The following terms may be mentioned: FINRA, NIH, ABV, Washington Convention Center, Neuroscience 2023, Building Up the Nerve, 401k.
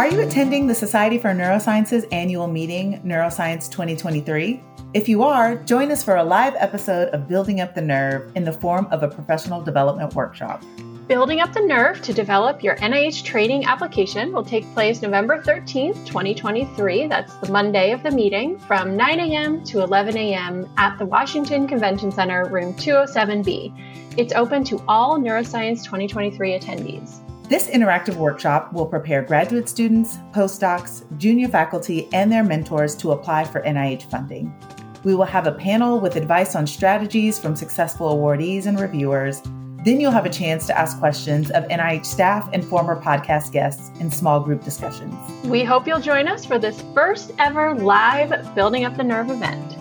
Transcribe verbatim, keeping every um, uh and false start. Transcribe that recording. Are you attending the Society for Neuroscience's annual meeting, Neuroscience twenty twenty-three? If you are, join us for a live episode of Building Up the Nerve in the form of a professional development workshop. Building Up the Nerve to develop your N I H training application will take place November thirteenth, twenty twenty-three. That's the Monday of the meeting from nine a.m. to eleven a.m. at the Washington Convention Center, room two oh seven B. It's open to all Neuroscience twenty twenty-three attendees. This interactive workshop will prepare graduate students, postdocs, junior faculty, and their mentors to apply for N I H funding. We will have a panel with advice on strategies from successful awardees and reviewers. Then you'll have a chance to ask questions of N I H staff and former podcast guests in small group discussions. We hope you'll join us for this first ever live Building Up the Nerve event.